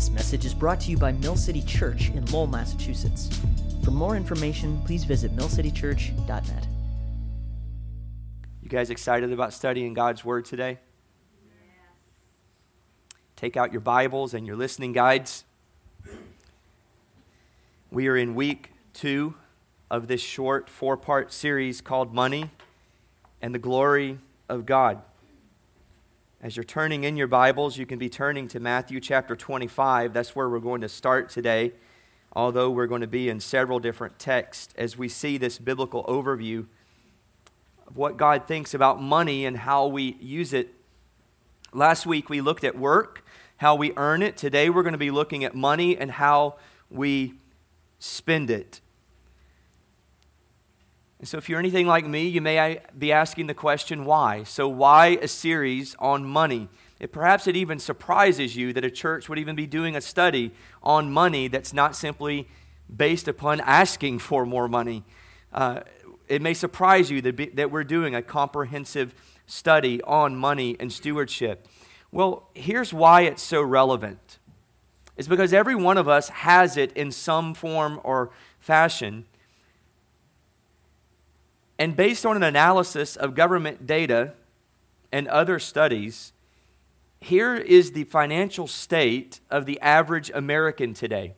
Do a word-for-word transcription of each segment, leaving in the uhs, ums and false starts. This message is brought to you by Mill City Church in Lowell, Massachusetts. For more information, please visit mill city church dot net. You guys excited about studying God's Word today? Yeah. Take out your Bibles and your listening guides. We are in week two of this short four-part series called Money and the Glory of God. As you're turning in your Bibles, you can be turning to Matthew chapter twenty-five. That's where we're going to start today, although we're going to be in several different texts as we see this biblical overview of what God thinks about money and how we use it. Last week, we looked at work, how we earn it. Today, we're going to be looking at money and how we spend it. And so if you're anything like me, you may be asking the question, why? So why a series on money? It, perhaps it even surprises you that a church would even be doing a study on money that's not simply based upon asking for more money. Uh, it may surprise you that, be, that we're doing a comprehensive study on money and stewardship. Well, here's why it's so relevant. It's because every one of us has it in some form or fashion. And based on an analysis of government data and other studies, here is the financial state of the average American today.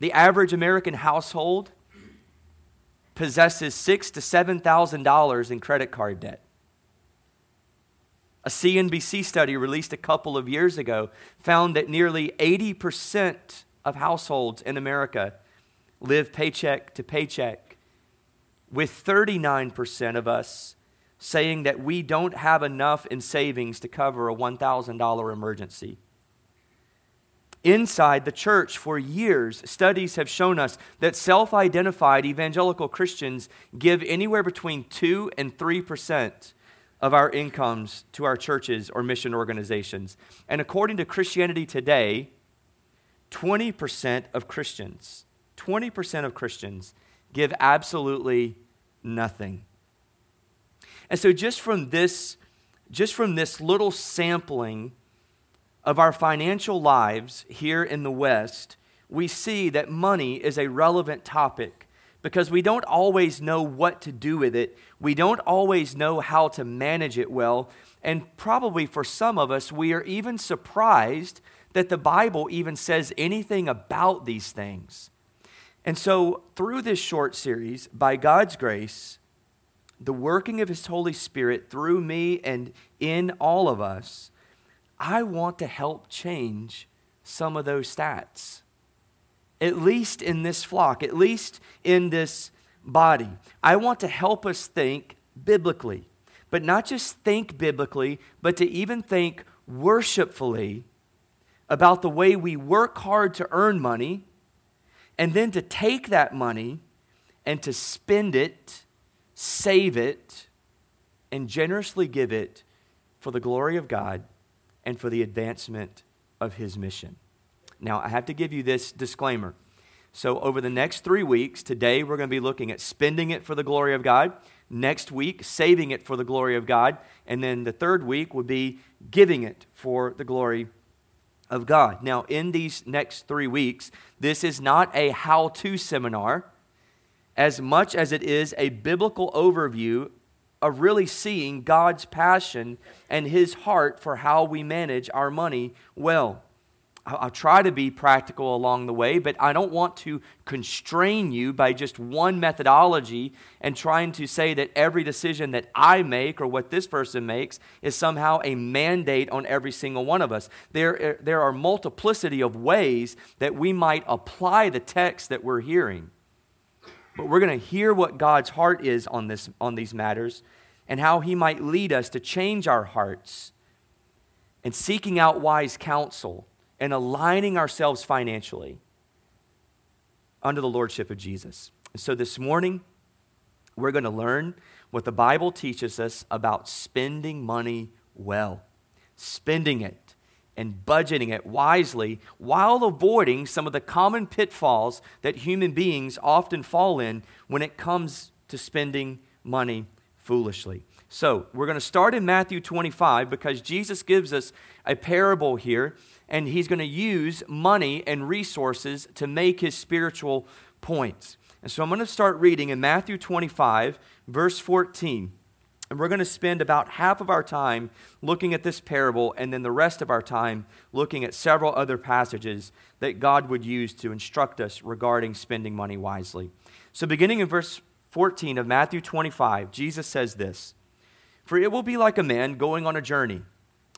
The average American household possesses six thousand to seven thousand dollars in credit card debt. A C N B C study released a couple of years ago found that nearly eighty percent of households in America live paycheck to paycheck, with thirty-nine percent of us saying that we don't have enough in savings to cover a one thousand dollars emergency. Inside the church for years, studies have shown us that self-identified evangelical Christians give anywhere between two and three percent of our incomes to our churches or mission organizations. And according to Christianity Today, twenty percent of Christians twenty percent of Christians give absolutely nothing. And so just from this, just from this little sampling of our financial lives here in the West, we see that money is a relevant topic because we don't always know what to do with it. We don't always know how to manage it well. And probably for some of us, we are even surprised that the Bible even says anything about these things. And so through this short series, by God's grace, the working of His Holy Spirit through me and in all of us, I want to help change some of those stats, at least in this flock, at least in this body. I want to help us think biblically, but not just think biblically, but to even think worshipfully about the way we work hard to earn money, and then to take that money and to spend it, save it, and generously give it for the glory of God and for the advancement of His mission. Now, I have to give you this disclaimer. So over the next three weeks, today we're going to be looking at spending it for the glory of God. Next week, saving it for the glory of God. And then the third week will be giving it for the glory of God. Of God. Now, in these next three weeks, this is not a how-to seminar as much as it is a biblical overview of really seeing God's passion and His heart for how we manage our money well. I'll try to be practical along the way, but I don't want to constrain you by just one methodology and trying to say that every decision that I make or what this person makes is somehow a mandate on every single one of us. There, there are multiplicity of ways that we might apply the text that we're hearing. But we're going to hear what God's heart is on this, on these matters and how He might lead us to change our hearts and seeking out wise counsel and aligning ourselves financially under the lordship of Jesus. And so this morning, we're going to learn what the Bible teaches us about spending money well, spending it and budgeting it wisely while avoiding some of the common pitfalls that human beings often fall in when it comes to spending money foolishly. So we're going to start in Matthew twenty-five because Jesus gives us a parable here, and he's going to use money and resources to make his spiritual points. And so I'm going to start reading in Matthew twenty-five, verse fourteen. And we're going to spend about half of our time looking at this parable and then the rest of our time looking at several other passages that God would use to instruct us regarding spending money wisely. So beginning in verse fourteen of Matthew twenty-five, Jesus says this, "For it will be like a man going on a journey.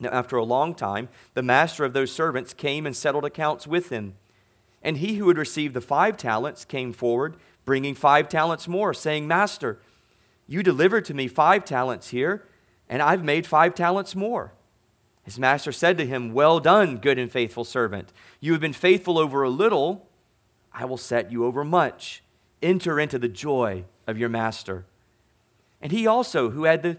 Now after a long time, the master of those servants came and settled accounts with them. And he who had received the five talents came forward, bringing five talents more, saying, 'Master, you delivered to me five talents here, and I've made five talents more.' His master said to him, 'Well done, good and faithful servant. You have been faithful over a little. I will set you over much. Enter into the joy of your master.' And he also, who had the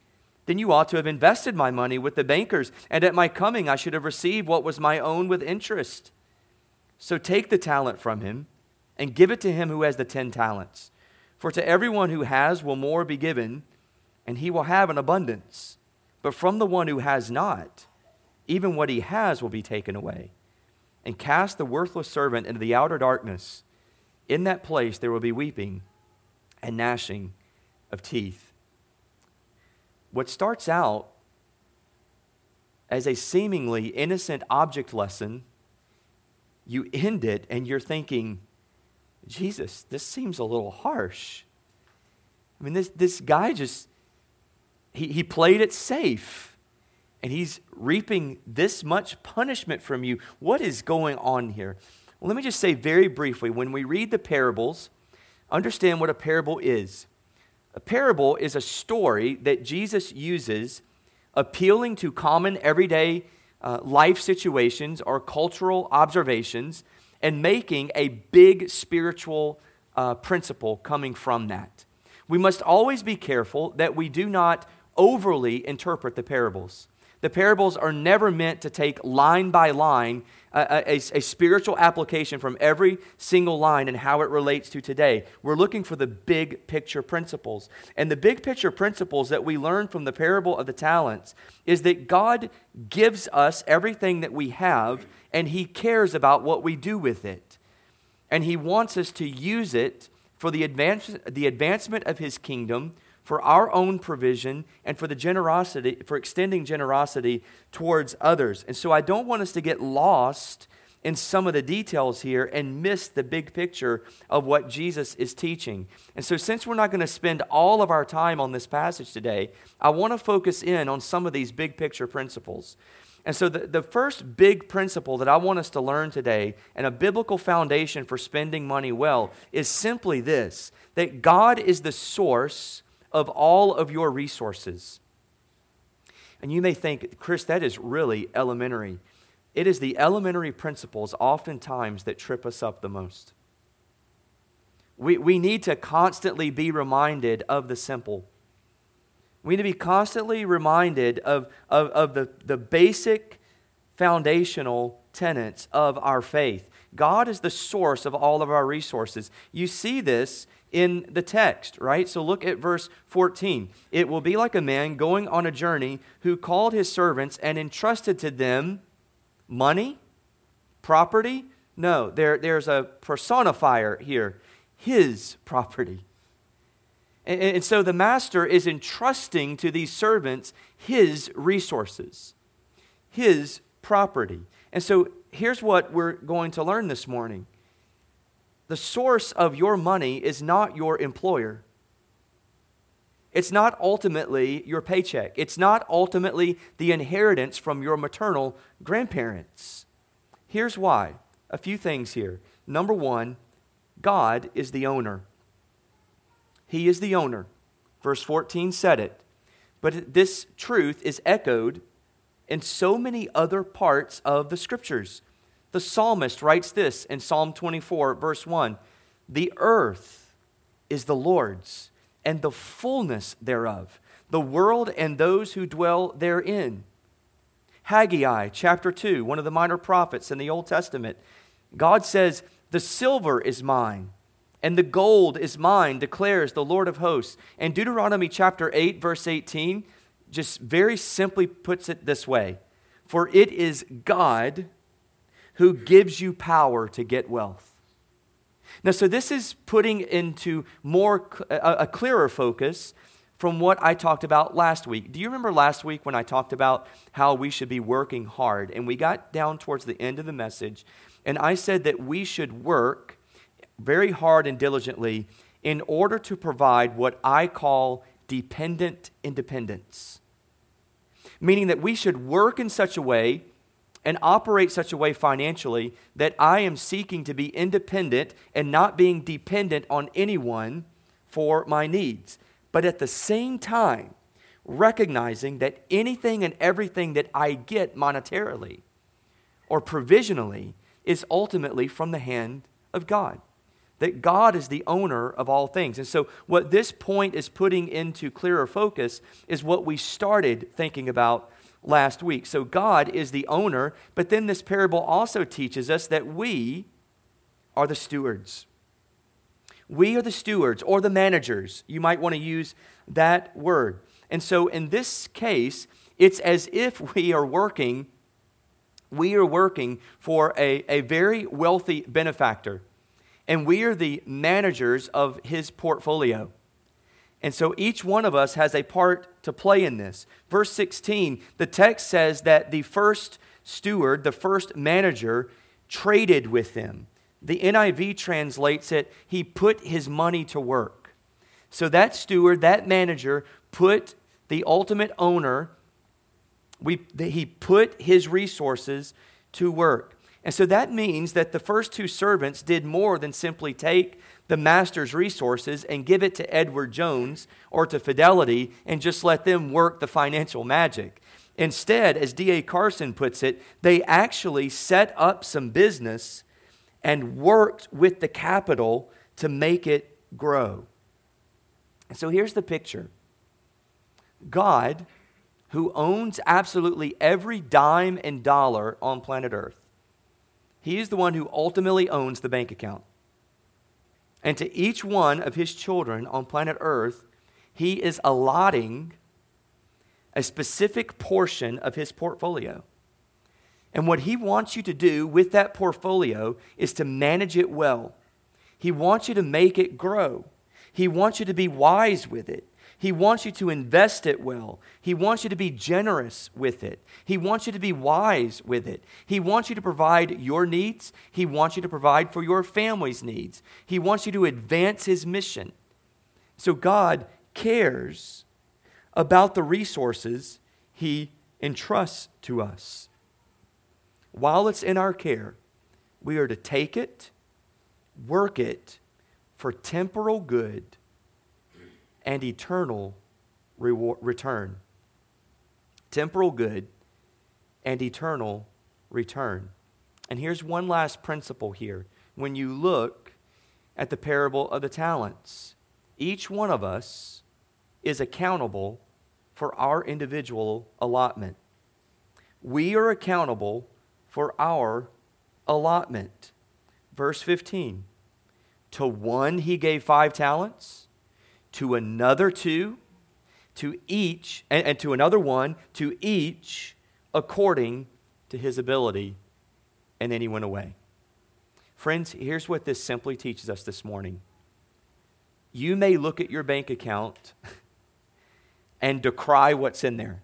Then you ought to have invested my money with the bankers, and at my coming I should have received what was my own with interest. So take the talent from him and give it to him who has the ten talents. For to everyone who has will more be given, and he will have an abundance. But from the one who has not, even what he has will be taken away. And cast the worthless servant into the outer darkness. In that place there will be weeping and gnashing of teeth.'" What starts out as a seemingly innocent object lesson, you end it and you're thinking, Jesus, this seems a little harsh. I mean, this, this guy just, he, he played it safe and he's reaping this much punishment from you. What is going on here? Well, let me just say very briefly, when we read the parables, understand what a parable is. A parable is a story that Jesus uses appealing to common everyday uh, life situations or cultural observations and making a big spiritual uh, principle coming from that. We must always be careful that we do not overly interpret the parables. The parables are never meant to take line by line uh, a, a spiritual application from every single line and how it relates to today. We're looking for the big picture principles. And the big picture principles that we learn from the parable of the talents is that God gives us everything that we have, and he cares about what we do with it. And he wants us to use it for the advance, the advancement of his kingdom, for our own provision, and for the generosity, for extending generosity towards others. And so I don't want us to get lost in some of the details here and miss the big picture of what Jesus is teaching. And so since we're not going to spend all of our time on this passage today, I want to focus in on some of these big picture principles. And so the, the first big principle that I want us to learn today, and a biblical foundation for spending money well, is simply this, that God is the source of all of your resources. And you may think, Chris, that is really elementary. It is the elementary principles oftentimes that trip us up the most. We, we need to constantly be reminded of the simple. We need to be constantly reminded of, of, of the, the basic foundational tenets of our faith. God is the source of all of our resources. You see this in the text, right? So look at verse fourteen. It will be like a man going on a journey who called his servants and entrusted to them money, property. No, there, there's a personifier here, his property. And, and so the master is entrusting to these servants his resources, his property. And so here's what we're going to learn this morning. The source of your money is not your employer. It's not ultimately your paycheck. It's not ultimately the inheritance from your maternal grandparents. Here's why. A few things here. Number one, God is the owner. He is the owner. Verse fourteen said it. But this truth is echoed in so many other parts of the scriptures. The psalmist writes this in Psalm twenty-four, verse one, "The earth is the Lord's, and the fullness thereof, the world and those who dwell therein." Haggai, chapter two, one of the minor prophets in the Old Testament, God says, "The silver is mine, and the gold is mine, declares the Lord of hosts." And Deuteronomy chapter eight, verse eighteen, just very simply puts it this way, "For it is God who gives you power to get wealth." Now, so this is putting into more a clearer focus from what I talked about last week. Do you remember last week when I talked about how we should be working hard? And we got down towards the end of the message, and I said that we should work very hard and diligently in order to provide what I call dependent independence, meaning that we should work in such a way and operate such a way financially that I am seeking to be independent and not being dependent on anyone for my needs. But at the same time, recognizing that anything and everything that I get monetarily or provisionally is ultimately from the hand of God, that God is the owner of all things. And so what this point is putting into clearer focus is what we started thinking about last week. So God is the owner, but then this parable also teaches us that we are the stewards. We are the stewards or the managers. You might want to use that word. And so in this case, it's as if we are working, we are working for a, a very wealthy benefactor, and we are the managers of his portfolio. And so each one of us has a part to play in this. Verse sixteen, the text says that the first steward, the first manager, traded with them. The N I V translates it, he put his money to work. So that steward, that manager, put the ultimate owner, we, he put his resources to work. And so that means that the first two servants did more than simply take the master's resources and give it to Edward Jones or to Fidelity and just let them work the financial magic. Instead, as D A Carson puts it, they actually set up some business and worked with the capital to make it grow. And so here's the picture. God, who owns absolutely every dime and dollar on planet Earth, he is the one who ultimately owns the bank account. And to each one of his children on planet Earth, he is allotting a specific portion of his portfolio. And what he wants you to do with that portfolio is to manage it well. He wants you to make it grow. He wants you to be wise with it. He wants you to invest it well. He wants you to be generous with it. He wants you to be wise with it. He wants you to provide your needs. He wants you to provide for your family's needs. He wants you to advance his mission. So God cares about the resources he entrusts to us. While it's in our care, we are to take it, work it for temporal good and eternal reward, return. Temporal good and eternal return. And here's one last principle here. When you look at the parable of the talents, each one of us is accountable for our individual allotment. We are accountable for our allotment. Verse fifteen, to one he gave five talents, to another two, to each, and, and to another one, to each according to his ability. And then he went away. Friends, here's what this simply teaches us this morning. You may look at your bank account and decry what's in there.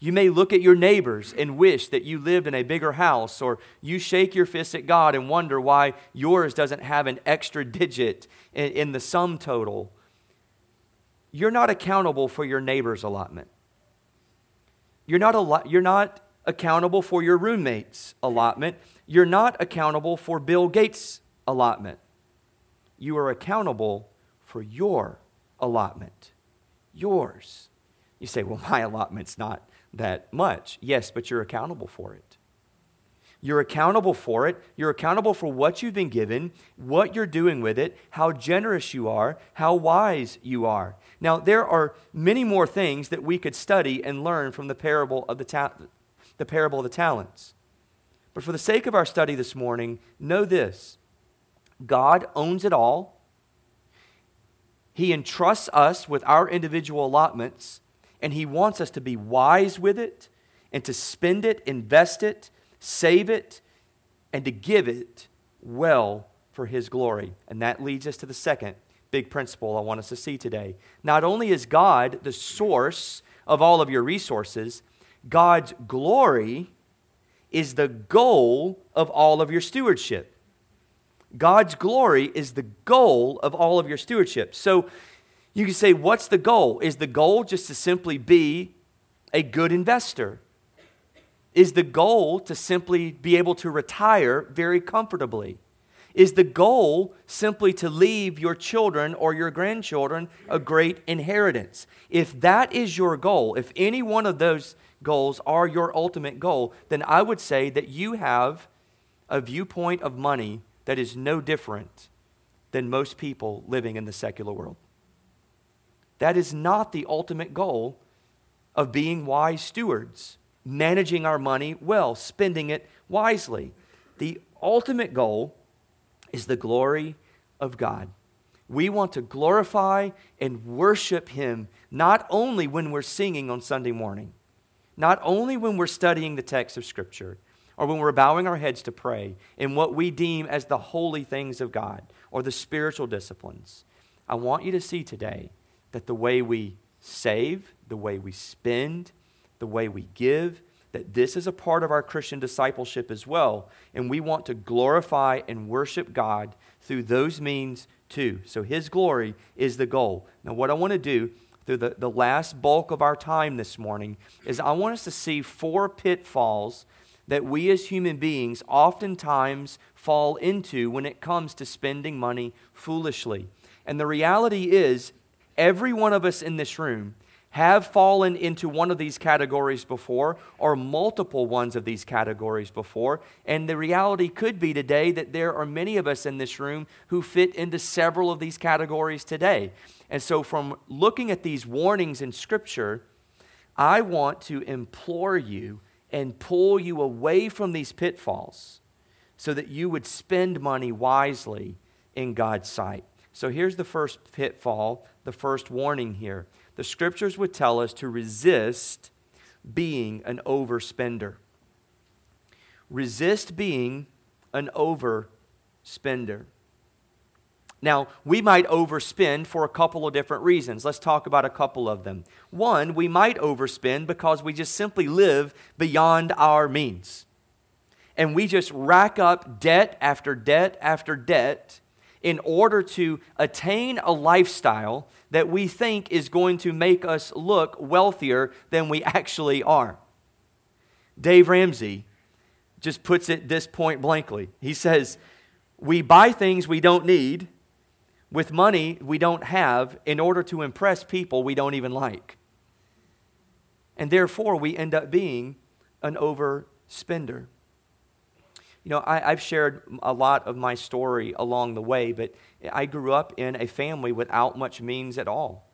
You may look at your neighbors and wish that you lived in a bigger house, or you shake your fist at God and wonder why yours doesn't have an extra digit in, in the sum total. You're not accountable for your neighbor's allotment. You're not, al- you're not accountable for your roommate's allotment. You're not accountable for Bill Gates' allotment. You are accountable for your allotment, yours. You say, well, my allotment's not that much. Yes, but you're accountable for it. You're accountable for it. You're accountable for what you've been given, what you're doing with it, how generous you are, how wise you are. Now, there are many more things that we could study and learn from the parable of the, ta- the parable of the talents. But for the sake of our study this morning, know this. God owns it all. He entrusts us with our individual allotments, and He wants us to be wise with it and to spend it, invest it, save it, and to give it well for His glory. And that leads us to the second big principle I want us to see today. Not only is God the source of all of your resources, God's glory is the goal of all of your stewardship. God's glory is the goal of all of your stewardship. So you can say, what's the goal? Is the goal just to simply be a good investor? Is the goal to simply be able to retire very comfortably? Is the goal simply to leave your children or your grandchildren a great inheritance? If that is your goal, if any one of those goals are your ultimate goal, then I would say that you have a viewpoint of money that is no different than most people living in the secular world. That is not the ultimate goal of being wise stewards, managing our money well, spending it wisely. The ultimate goal is the glory of God. We want to glorify and worship Him, not only when we're singing on Sunday morning, not only when we're studying the text of Scripture, or when we're bowing our heads to pray in what we deem as the holy things of God or the spiritual disciplines. I want you to see today that the way we save, the way we spend, the way we give, that this is a part of our Christian discipleship as well. And we want to glorify and worship God through those means too. So His glory is the goal. Now, what I want to do through the, the last bulk of our time this morning is I want us to see four pitfalls that we as human beings oftentimes fall into when it comes to spending money foolishly. And the reality is, every one of us in this room have fallen into one of these categories before, or multiple ones of these categories before. And the reality could be today that there are many of us in this room who fit into several of these categories today. And so from looking at these warnings in Scripture, I want to implore you and pull you away from these pitfalls so that you would spend money wisely in God's sight. So here's the first pitfall, the first warning here. The Scriptures would tell us to resist being an overspender. Resist being an overspender. Now, we might overspend for a couple of different reasons. Let's talk about a couple of them. One, we might overspend because we just simply live beyond our means. And we just rack up debt after debt after debt in order to attain a lifestyle that we think is going to make us look wealthier than we actually are. Dave Ramsey just puts it this point blankly. He says, we buy things we don't need with money we don't have in order to impress people we don't even like. And therefore, we end up being an overspender. You know, I, I've shared a lot of my story along the way, but I grew up in a family without much means at all.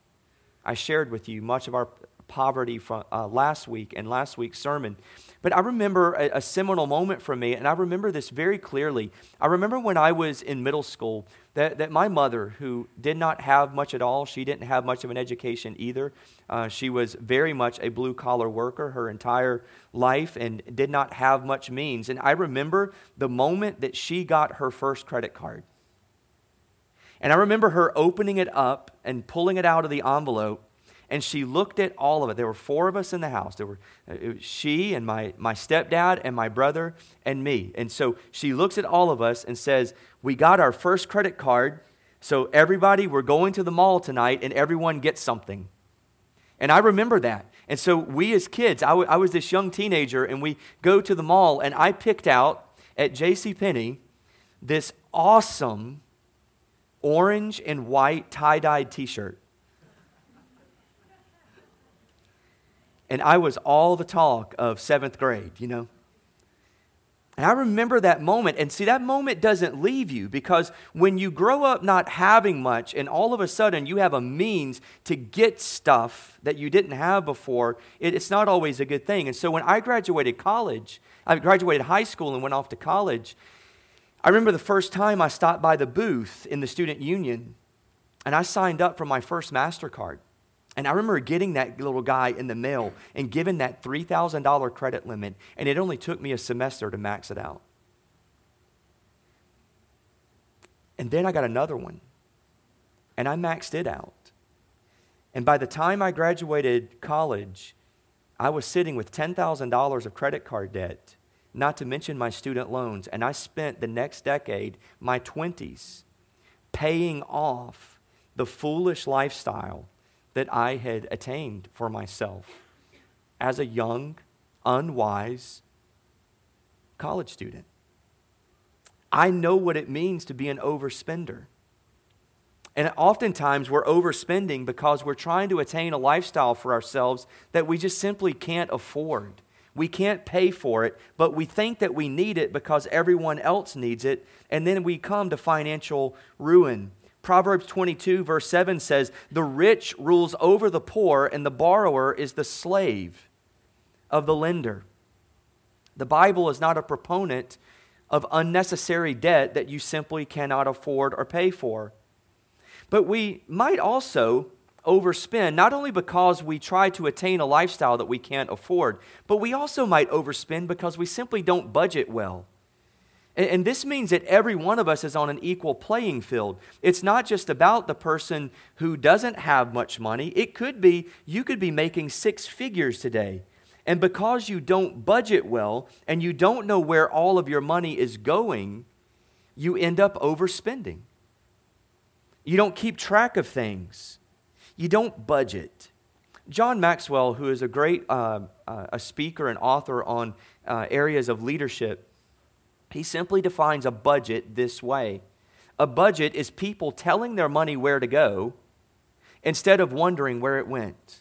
I shared with you much of our poverty from uh, last week and last week's sermon. But I remember a, a seminal moment for me, and I remember this very clearly. I remember when I was in middle school that, that my mother, who did not have much at all, she didn't have much of an education either. Uh, she was very much a blue-collar worker her entire life and did not have much means. And I remember the moment that she got her first credit card. And I remember her opening it up and pulling it out of the envelope, and she looked at all of it. There were four of us in the house. There were it was she and my, my stepdad and my brother and me. And so she looks at all of us and says, "We got our first credit card, so everybody, we're going to the mall tonight, and everyone gets something." And I remember that. And so we as kids, I, w- I was this young teenager, and we go to the mall, and I picked out at JCPenney this awesome orange and white tie-dyed t-shirt. And I was all the talk of seventh grade, you know. And I remember that moment. And see, that moment doesn't leave you, because when you grow up not having much and all of a sudden you have a means to get stuff that you didn't have before, it, it's not always a good thing. And so when I graduated college, I graduated high school and went off to college, I remember the first time I stopped by the booth in the student union and I signed up for my first MasterCard. And I remember getting that little guy in the mail and given that three thousand dollars credit limit, and it only took me a semester to max it out. And then I got another one, and I maxed it out. And by the time I graduated college, I was sitting with ten thousand dollars of credit card debt, not to mention my student loans, and I spent the next decade, my twenties, paying off the foolish lifestyle that I had attained for myself as a young, unwise college student. I know what it means to be an overspender. And oftentimes we're overspending because we're trying to attain a lifestyle for ourselves that we just simply can't afford. We can't pay for it, but we think that we need it because everyone else needs it, and then we come to financial ruin. Proverbs twenty-two, verse seven says, "The rich rules over the poor, and the borrower is the slave of the lender." The Bible is not a proponent of unnecessary debt that you simply cannot afford or pay for. But we might also overspend, not only because we try to attain a lifestyle that we can't afford, but we also might overspend because we simply don't budget well. And this means that every one of us is on an equal playing field. It's not just about the person who doesn't have much money. It could be you could be making six figures today. And because you don't budget well and you don't know where all of your money is going, you end up overspending. You don't keep track of things. You don't budget. John Maxwell, who is a great uh, uh, a speaker and author on uh, areas of leadership, he simply defines a budget this way. A budget is people telling their money where to go instead of wondering where it went.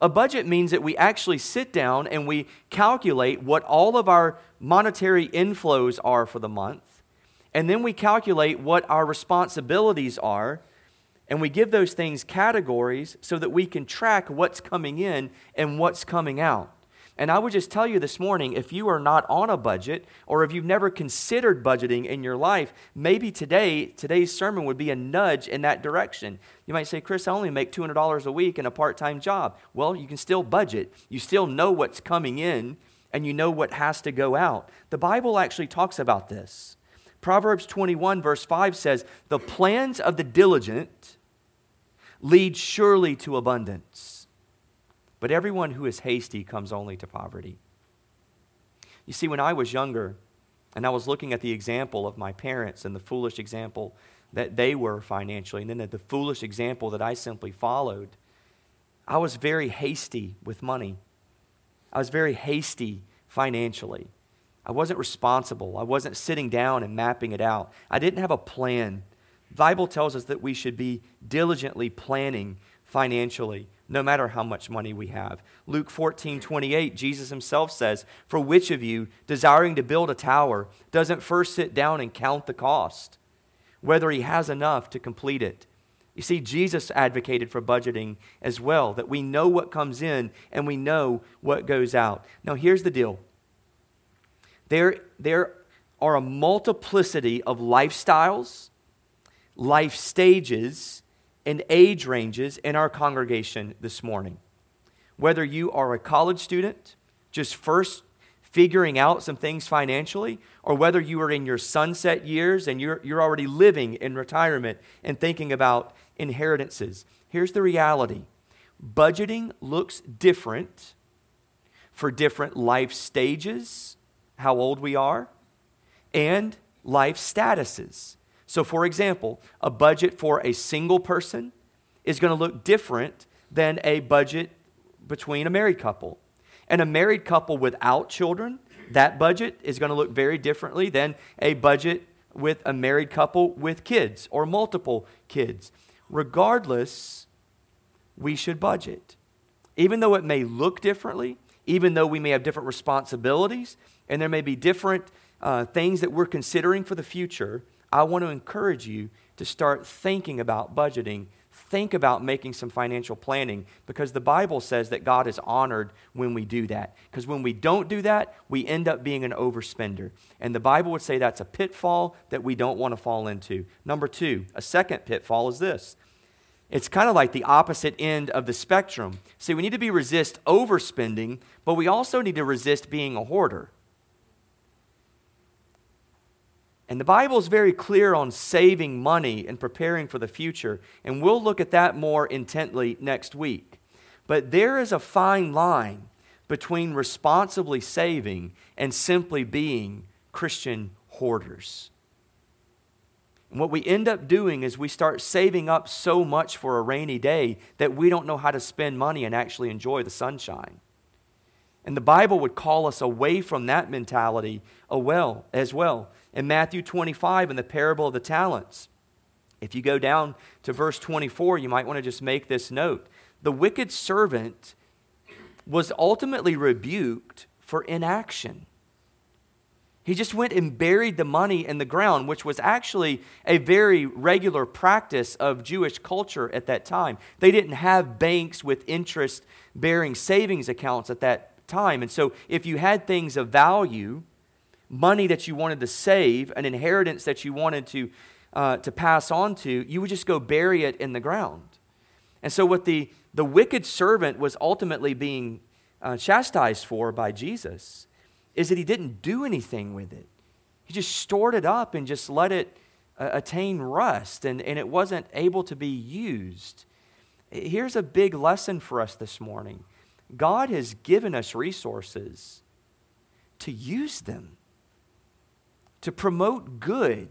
A budget means that we actually sit down and we calculate what all of our monetary inflows are for the month, and then we calculate what our responsibilities are, and we give those things categories so that we can track what's coming in and what's coming out. And I would just tell you this morning, if you are not on a budget or if you've never considered budgeting in your life, maybe today, today's sermon would be a nudge in that direction. You might say, "Chris, I only make two hundred dollars a week in a part-time job." Well, you can still budget. You still know what's coming in and you know what has to go out. The Bible actually talks about this. Proverbs twenty-one verse five says, "The plans of the diligent lead surely to abundance. But everyone who is hasty comes only to poverty." You see, when I was younger, and I was looking at the example of my parents and the foolish example that they were financially, and then the foolish example that I simply followed, I was very hasty with money. I was very hasty financially. I wasn't responsible. I wasn't sitting down and mapping it out. I didn't have a plan. The Bible tells us that we should be diligently planning financially, no matter how much money we have. Luke fourteen, twenty-eight, Jesus himself says, "For which of you, desiring to build a tower, doesn't first sit down and count the cost, whether he has enough to complete it? You see, Jesus advocated for budgeting as well, that we know what comes in and we know what goes out. Now, here's the deal. There, there are a multiplicity of lifestyles, life stages, and age ranges in our congregation this morning. Whether you are a college student, just first figuring out some things financially, or whether you are in your sunset years and you're, you're already living in retirement and thinking about inheritances. Here's the reality. Budgeting looks different for different life stages, how old we are, and life statuses. So for example, a budget for a single person is going to look different than a budget between a married couple. And a married couple without children, that budget is going to look very differently than a budget with a married couple with kids or multiple kids. Regardless, we should budget. Even though it may look differently, even though we may have different responsibilities, and there may be different uh, things that we're considering for the future, I want to encourage you to start thinking about budgeting. Think about making some financial planning, because the Bible says that God is honored when we do that. Because when we don't do that, we end up being an overspender. And the Bible would say that's a pitfall that we don't want to fall into. Number two, a second pitfall is this. It's kind of like the opposite end of the spectrum. See, we need to be resist overspending, but we also need to resist being a hoarder. And the Bible is very clear on saving money and preparing for the future, and we'll look at that more intently next week. But there is a fine line between responsibly saving and simply being Christian hoarders. And what we end up doing is we start saving up so much for a rainy day that we don't know how to spend money and actually enjoy the sunshine. And the Bible would call us away from that mentality as well. In Matthew twenty-five, in the parable of the talents, if you go down to verse twenty-four, you might want to just make this note. The wicked servant was ultimately rebuked for inaction. He just went and buried the money in the ground, which was actually a very regular practice of Jewish culture at that time. They didn't have banks with interest-bearing savings accounts at that time. And so if you had things of value, money that you wanted to save, an inheritance that you wanted to uh, to pass on to, you would just go bury it in the ground. And so what the, the wicked servant was ultimately being uh, chastised for by Jesus is that he didn't do anything with it. He just stored it up and just let it uh, attain rust, and, and it wasn't able to be used. Here's a big lesson for us this morning. God has given us resources to use them, to promote good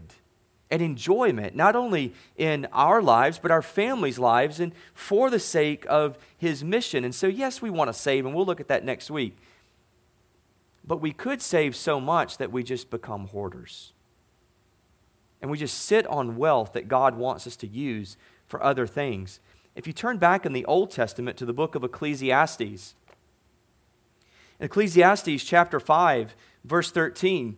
and enjoyment, not only in our lives, but our families' lives, and for the sake of His mission. And so, yes, we want to save, and we'll look at that next week. But we could save so much that we just become hoarders. And we just sit on wealth that God wants us to use for other things. If you turn back in the Old Testament to the book of Ecclesiastes, Ecclesiastes chapter five, verse thirteen,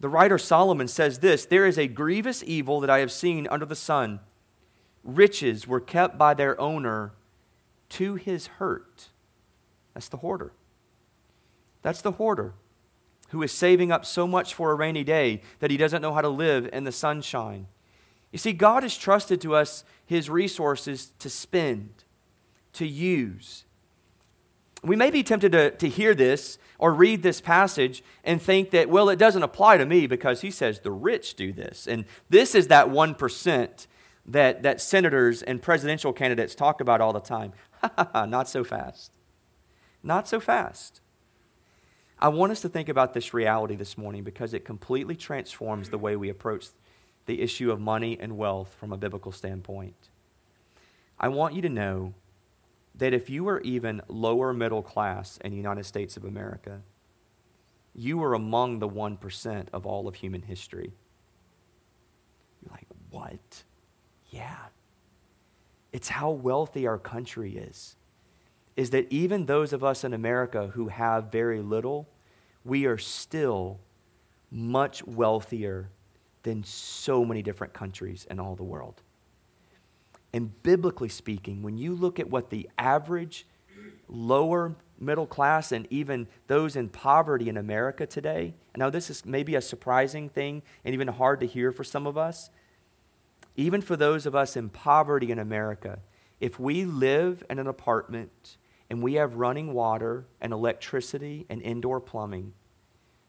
the writer Solomon says this, "There is a grievous evil that I have seen under the sun. Riches were kept by their owner to his hurt." That's the hoarder. That's the hoarder who is saving up so much for a rainy day that he doesn't know how to live in the sunshine. You see, God has trusted to us His resources to spend, to use. We may be tempted to, to hear this or read this passage and think that, well, it doesn't apply to me because he says the rich do this. And this is that one percent that, that senators and presidential candidates talk about all the time. Not so fast. Not so fast. I want us to think about this reality this morning because it completely transforms the way we approach the issue of money and wealth from a biblical standpoint. I want you to know that if you were even lower middle class in the United States of America, you were among the one percent of all of human history. You're like, what? Yeah. It's how wealthy our country is, is that even those of us in America who have very little, we are still much wealthier than so many different countries in all the world. And biblically speaking, when you look at what the average lower middle class and even those in poverty in America today, now this is maybe a surprising thing and even hard to hear for some of us, even for those of us in poverty in America, if we live in an apartment and we have running water and electricity and indoor plumbing,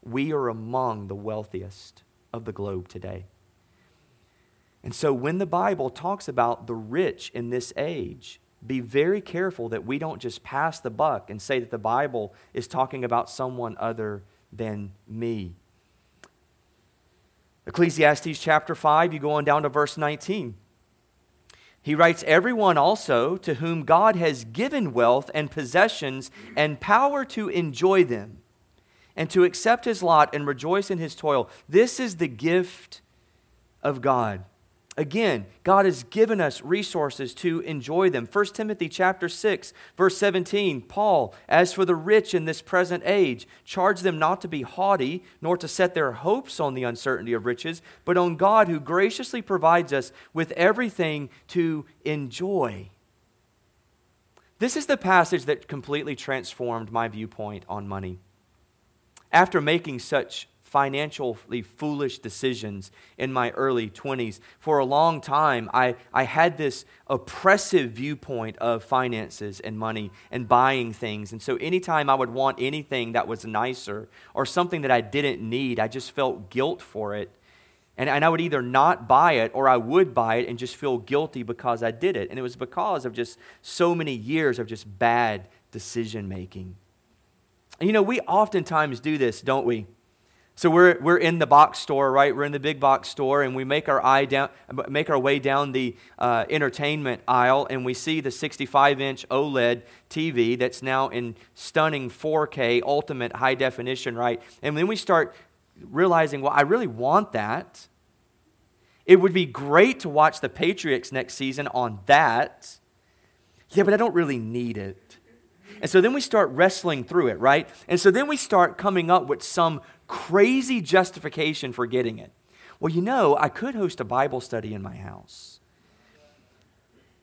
we are among the wealthiest of the globe today. And so when the Bible talks about the rich in this age, be very careful that we don't just pass the buck and say that the Bible is talking about someone other than me. Ecclesiastes chapter five, you go on down to verse nineteen. He writes, "Everyone also to whom God has given wealth and possessions and power to enjoy them and to accept his lot and rejoice in his toil. This is the gift of God." Again, God has given us resources to enjoy them. First Timothy chapter six, verse seventeen, Paul, "As for the rich in this present age, charge them not to be haughty, nor to set their hopes on the uncertainty of riches, but on God who graciously provides us with everything to enjoy." This is the passage that completely transformed my viewpoint on money. After making such financially foolish decisions in my early twenties. For a long time, I, I had this oppressive viewpoint of finances and money and buying things. And so anytime I would want anything that was nicer or something that I didn't need, I just felt guilt for it. And, and I would either not buy it or I would buy it and just feel guilty because I did it. And it was because of just so many years of just bad decision making. And you know, we oftentimes do this, don't we? So we're we're in the box store, right? We're in the big box store, and we make our eye down, make our way down the uh, entertainment aisle, and we see the sixty-five inch OLED T V that's now in stunning four K, ultimate high definition, right? And then we start realizing, well, I really want that. It would be great to watch the Patriots next season on that. Yeah, but I don't really need it. And so then we start wrestling through it, right? And so then we start coming up with some crazy justification for getting it. Well, you know, I could host a Bible study in my house.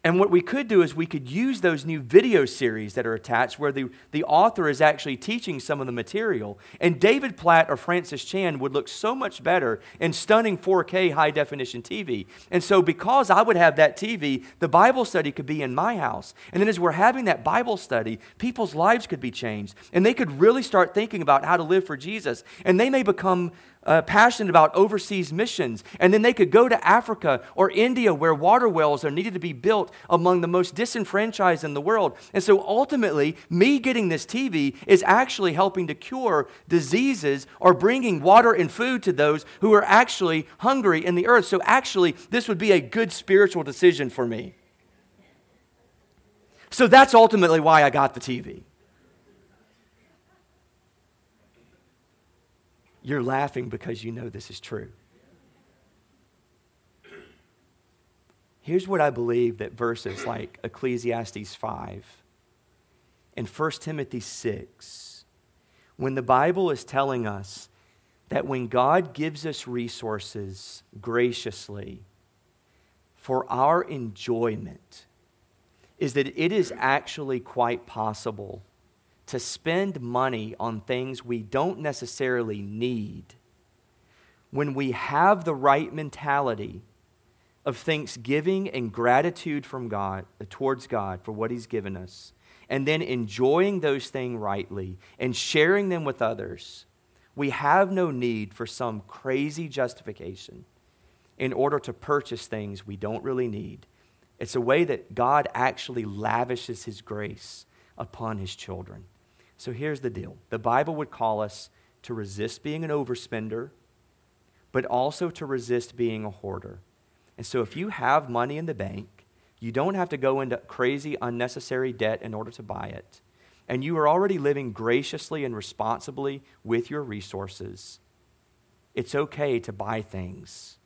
And what we could do is we could use those new video series that are attached where the, the author is actually teaching some of the material. And David Platt or Francis Chan would look so much better in stunning four K high definition T V. And so because I would have that T V, the Bible study could be in my house. And then as we're having that Bible study, people's lives could be changed. And they could really start thinking about how to live for Jesus. And they may become Uh, passionate about overseas missions, and then they could go to Africa or India where water wells are needed to be built among the most disenfranchised in the world. And so ultimately, me getting this T V is actually helping to cure diseases or bringing water and food to those who are actually hungry in the earth. So actually, this would be a good spiritual decision for me. So that's ultimately why I got the T V. You're laughing because you know this is true. Here's what I believe that verses like Ecclesiastes five and First Timothy six, when the Bible is telling us that when God gives us resources graciously for our enjoyment, is that it is actually quite possible to spend money on things we don't necessarily need when we have the right mentality of thanksgiving and gratitude from God, towards God for what He's given us, and then enjoying those things rightly and sharing them with others, we have no need for some crazy justification in order to purchase things we don't really need. It's a way that God actually lavishes His grace upon His children. So here's the deal. The Bible would call us to resist being an overspender, but also to resist being a hoarder. And so if you have money in the bank, you don't have to go into crazy, unnecessary debt in order to buy it. And you are already living graciously and responsibly with your resources. It's okay to buy things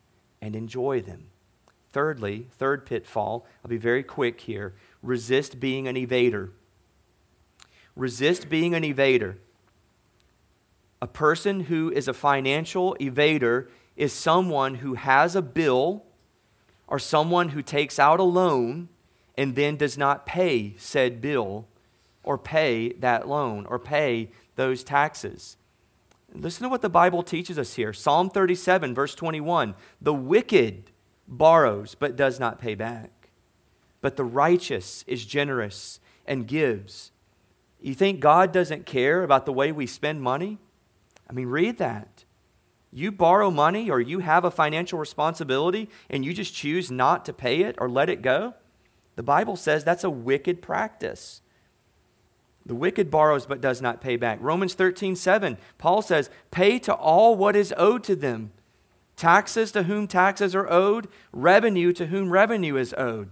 and enjoy them. Thirdly, third pitfall, I'll be very quick here, resist being an evader. Resist being an evader. A person who is a financial evader is someone who has a bill or someone who takes out a loan and then does not pay said bill or pay that loan or pay those taxes. Listen to what the Bible teaches us here. Psalm thirty-seven, verse twenty-one. The wicked borrows but does not pay back, but the righteous is generous and gives. You think God doesn't care about the way we spend money? I mean, read that. You borrow money or you have a financial responsibility and you just choose not to pay it or let it go? The Bible says that's a wicked practice. The wicked borrows but does not pay back. Romans thirteen seven, Paul says, pay to all what is owed to them. Taxes to whom taxes are owed, revenue to whom revenue is owed.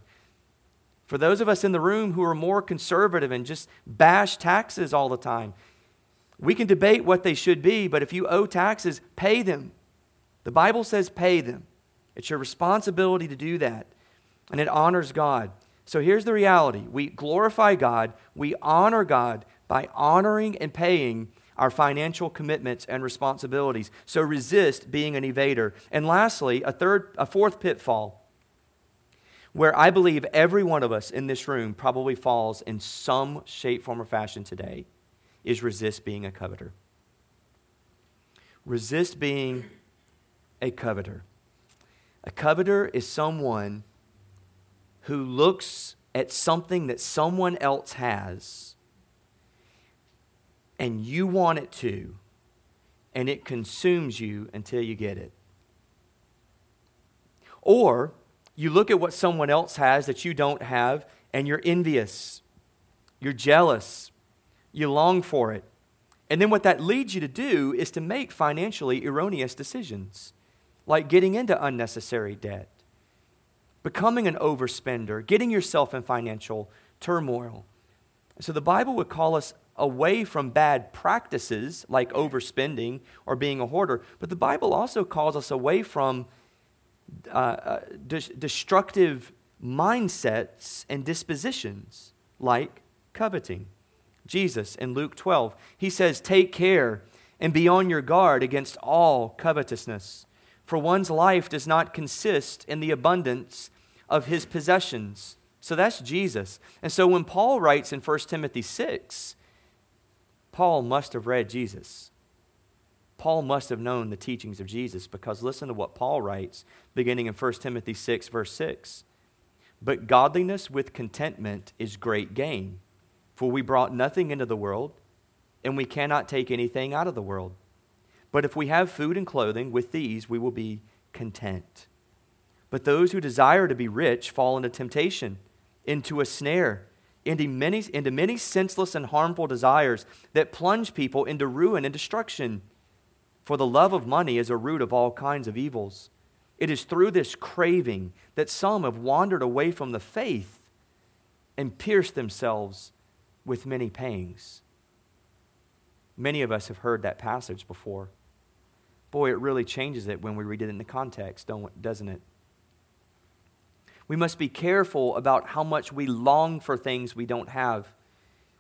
For those of us in the room who are more conservative and just bash taxes all the time, we can debate what they should be, but if you owe taxes, pay them. The Bible says pay them. It's your responsibility to do that, and it honors God. So here's the reality. We glorify God, we honor God by honoring and paying our financial commitments and responsibilities. So resist being an evader. And lastly, a third, a fourth pitfall where I believe every one of us in this room probably falls in some shape, form, or fashion today is resist being a coveter. Resist being a coveter. A coveter is someone who looks at something that someone else has and you want it too, and it consumes you until you get it. Or you look at what someone else has that you don't have and you're envious, you're jealous, you long for it. And then what that leads you to do is to make financially erroneous decisions, like getting into unnecessary debt, becoming an overspender, getting yourself in financial turmoil. So the Bible would call us away from bad practices like overspending or being a hoarder, but the Bible also calls us away from uh, uh, de- destructive mindsets and dispositions like coveting. Jesus in Luke twelve, he says, take care and be on your guard against all covetousness, for one's life does not consist in the abundance of his possessions. So that's Jesus. And so when Paul writes in First Timothy six, Paul must have read Jesus. Paul must have known the teachings of Jesus, because listen to what Paul writes beginning in First Timothy six, verse six. But godliness with contentment is great gain, for we brought nothing into the world, and we cannot take anything out of the world. But if we have food and clothing, with these we will be content. But those who desire to be rich fall into temptation, into a snare, into many, into many senseless and harmful desires that plunge people into ruin and destruction. For the love of money is a root of all kinds of evils. It is through this craving that some have wandered away from the faith and pierced themselves with many pangs. Many of us have heard that passage before. Boy, it really changes it when we read it in the context, don't, doesn't it? We must be careful about how much we long for things we don't have.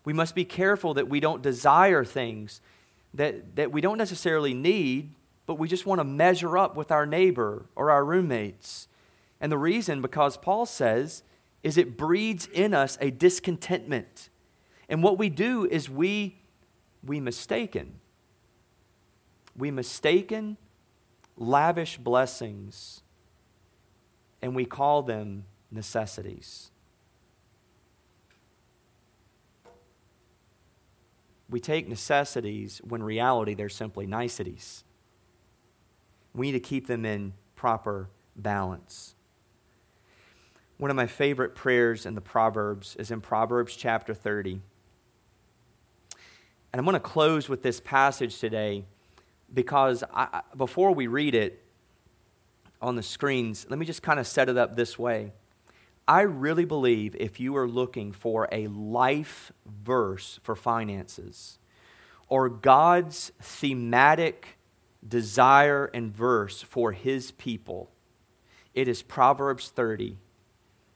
We must be careful that we don't desire things that, that we don't necessarily need, but we just want to measure up with our neighbor or our roommates. And the reason, because Paul says, is it breeds in us a discontentment. And what we do is we we mistaken. We mistaken lavish blessings, and we call them necessities. We take necessities when in reality they're simply niceties. We need to keep them in proper balance. One of my favorite prayers in the Proverbs is in Proverbs chapter thirty. And I'm going to close with this passage today, because I, before we read it on the screens, let me just kind of set it up this way. I really believe if you are looking for a life verse for finances, or God's thematic desire and verse for his people, it is Proverbs thirty,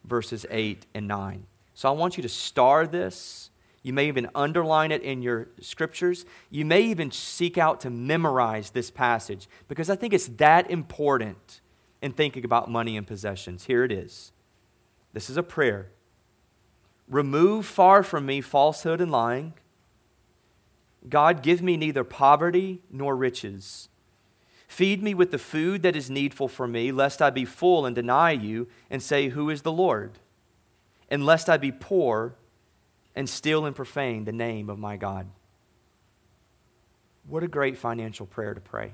verses eight and nine. So I want you to star this. You may even underline it in your scriptures. You may even seek out to memorize this passage, because I think it's that important in thinking about money and possessions. Here it is. This is a prayer. Remove far from me falsehood and lying. God, give me neither poverty nor riches. Feed me with the food that is needful for me, lest I be full and deny you and say, who is the Lord? And lest I be poor and steal and profane the name of my God. What a great financial prayer to pray.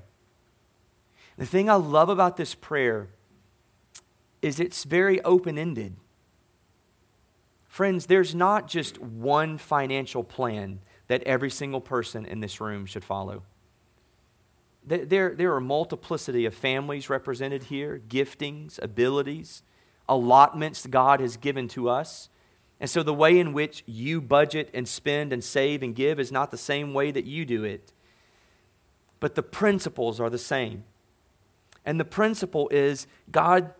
The thing I love about this prayer is it's very open-ended. Friends, there's not just one financial plan that every single person in this room should follow. There, there are a multiplicity of families represented here, giftings, abilities, allotments God has given to us. And so the way in which you budget and spend and save and give is not the same way that you do it. But the principles are the same. And the principle is, God,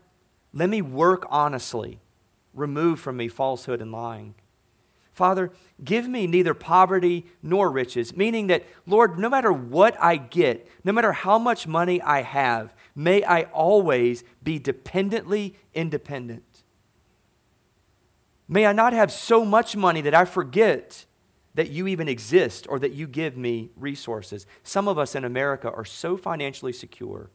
let me work honestly. Remove from me falsehood and lying. Father, give me neither poverty nor riches, meaning that, Lord, no matter what I get, no matter how much money I have, may I always be dependently independent. May I not have so much money that I forget that you even exist or that you give me resources. Some of us in America are so financially secure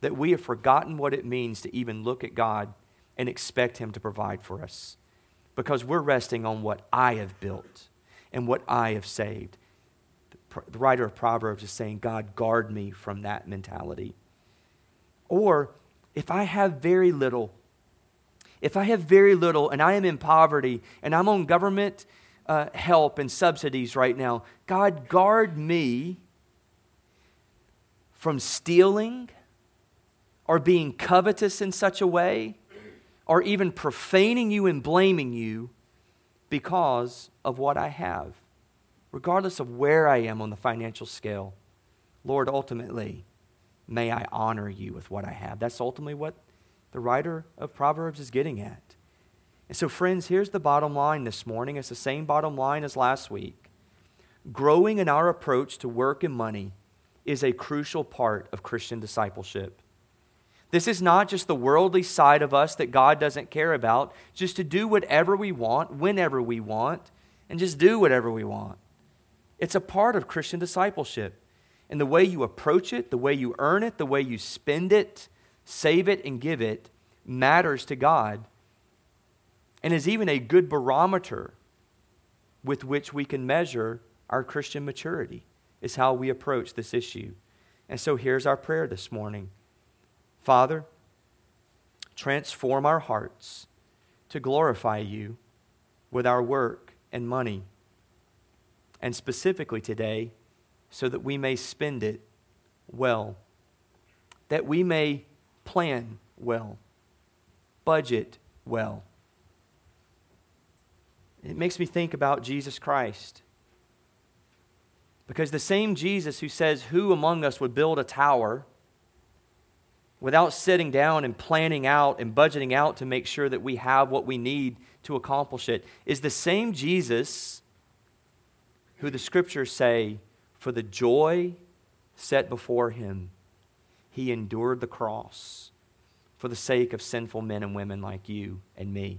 that we have forgotten what it means to even look at God and expect Him to provide for us, because we're resting on what I have built and what I have saved. The writer of Proverbs is saying, God, guard me from that mentality. Or if I have very little, if I have very little and I am in poverty and I'm on government uh, help and subsidies right now, God, guard me from stealing or being covetous in such a way, or even profaning you and blaming you because of what I have. Regardless of where I am on the financial scale, Lord, ultimately, may I honor you with what I have. That's ultimately what the writer of Proverbs is getting at. And so, friends, here's the bottom line this morning. It's the same bottom line as last week. Growing in our approach to work and money is a crucial part of Christian discipleship. This is not just the worldly side of us that God doesn't care about, just to do whatever we want, whenever we want, and just do whatever we want. It's a part of Christian discipleship. And the way you approach it, the way you earn it, the way you spend it, save it, and give it matters to God, and is even a good barometer with which we can measure our Christian maturity, is how we approach this issue. And so here's our prayer this morning. Father, transform our hearts to glorify you with our work and money, and specifically today, so that we may spend it well, that we may plan well, budget well. It makes me think about Jesus Christ, because the same Jesus who says, who among us would build a tower without sitting down and planning out and budgeting out to make sure that we have what we need to accomplish it, is the same Jesus who the scriptures say, for the joy set before him, he endured the cross for the sake of sinful men and women like you and me.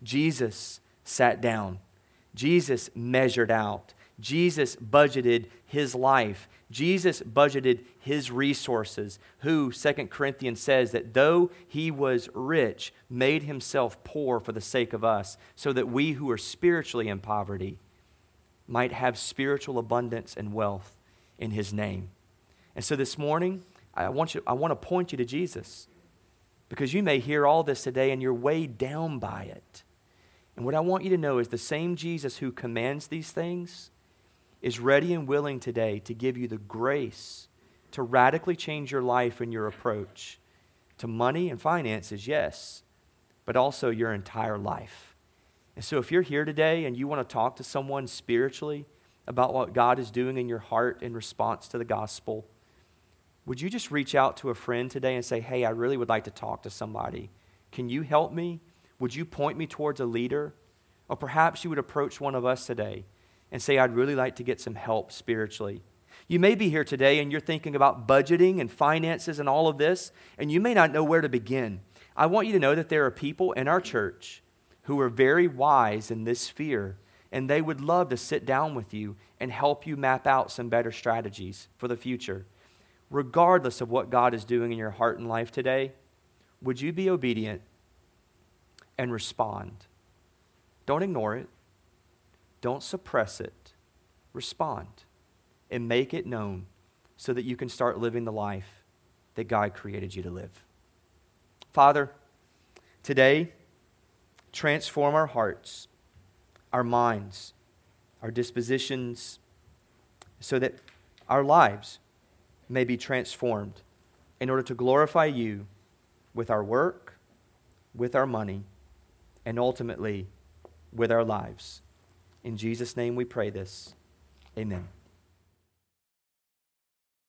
Jesus sat down. Jesus measured out. Jesus budgeted his life. Jesus budgeted his resources, who, Second Corinthians says, that though he was rich, made himself poor for the sake of us, so that we who are spiritually in poverty might have spiritual abundance and wealth in his name. And so this morning, I want you, I want to point you to Jesus, because you may hear all this today and you're weighed down by it. And what I want you to know is the same Jesus who commands these things is ready and willing today to give you the grace to radically change your life and your approach to money and finances, yes, but also your entire life. And so if you're here today and you want to talk to someone spiritually about what God is doing in your heart in response to the gospel, would you just reach out to a friend today and say, hey, I really would like to talk to somebody. Can you help me? Would you point me towards a leader? Or perhaps you would approach one of us today and say, I'd really like to get some help spiritually. You may be here today and you're thinking about budgeting and finances and all of this, and you may not know where to begin. I want you to know that there are people in our church who are very wise in this sphere, and they would love to sit down with you and help you map out some better strategies for the future. Regardless of what God is doing in your heart and life today, would you be obedient and respond? Don't ignore it. Don't suppress it. Respond and make it known so that you can start living the life that God created you to live. Father, today, transform our hearts, our minds, our dispositions, so that our lives may be transformed in order to glorify you with our work, with our money, and ultimately with our lives. In Jesus' name we pray this. Amen.